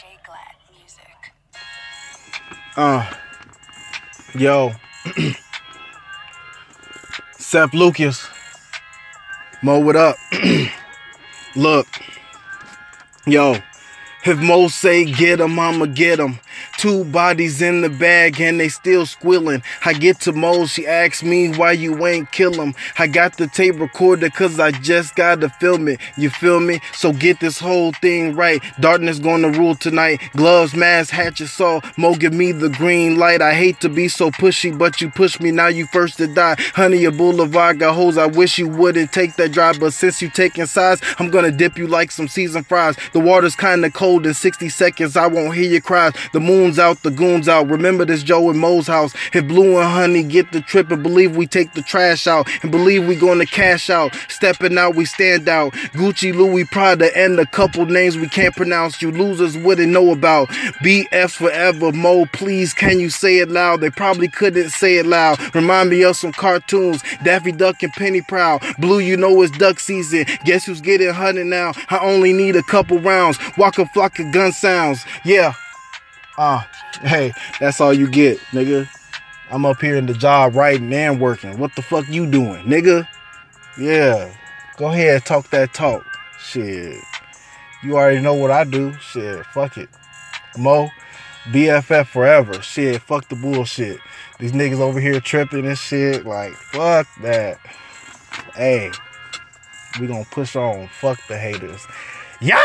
J-Glad music. Yo. Seph Lucas. Mo, what up? Look. Yo. If Mo say get 'em, I'ma get 'em. Two bodies in the bag and they still squealing. I get to Mo, she asks me why you ain't kill 'em. I got the tape recorder cause I just gotta film it. You feel me? So get this whole thing right. Darkness gonna rule tonight. Gloves, mask, hatchet, saw. Mo give me the green light. I hate to be so pushy, but you push me, now you first to die. Honey, your boulevard got hoes. I wish you wouldn't take that drive, but since you taking sides, I'm gonna dip you like some seasoned fries. The water's kinda cold. In 60 seconds, I won't hear your cries. The moon's out, the goon's out. Remember this Joe and Mo's house. If Blue and Honey get the trip and believe we take the trash out and believe we gonna cash out. Stepping out, we stand out. Gucci, Louis, Prada, and a couple names we can't pronounce. You losers wouldn't know about. BF forever, Mo, please, can you say it loud? They probably couldn't say it loud. Remind me of some cartoons. Daffy Duck and Penny Proud. Blue, you know it's duck season. Guess who's getting hunted now? I only need a couple rounds. Walk a flock of gun sounds, yeah. Hey, that's all you get, nigga. I'm up here in the job writing and working. What the fuck you doing, nigga? Yeah, go ahead, talk that talk. Shit, you already know what I do. Shit, fuck it. Mo, BFF forever. Shit, fuck the bullshit. These niggas over here tripping and shit. Like, fuck that. Hey, we gonna push on. Fuck the haters. Yeah.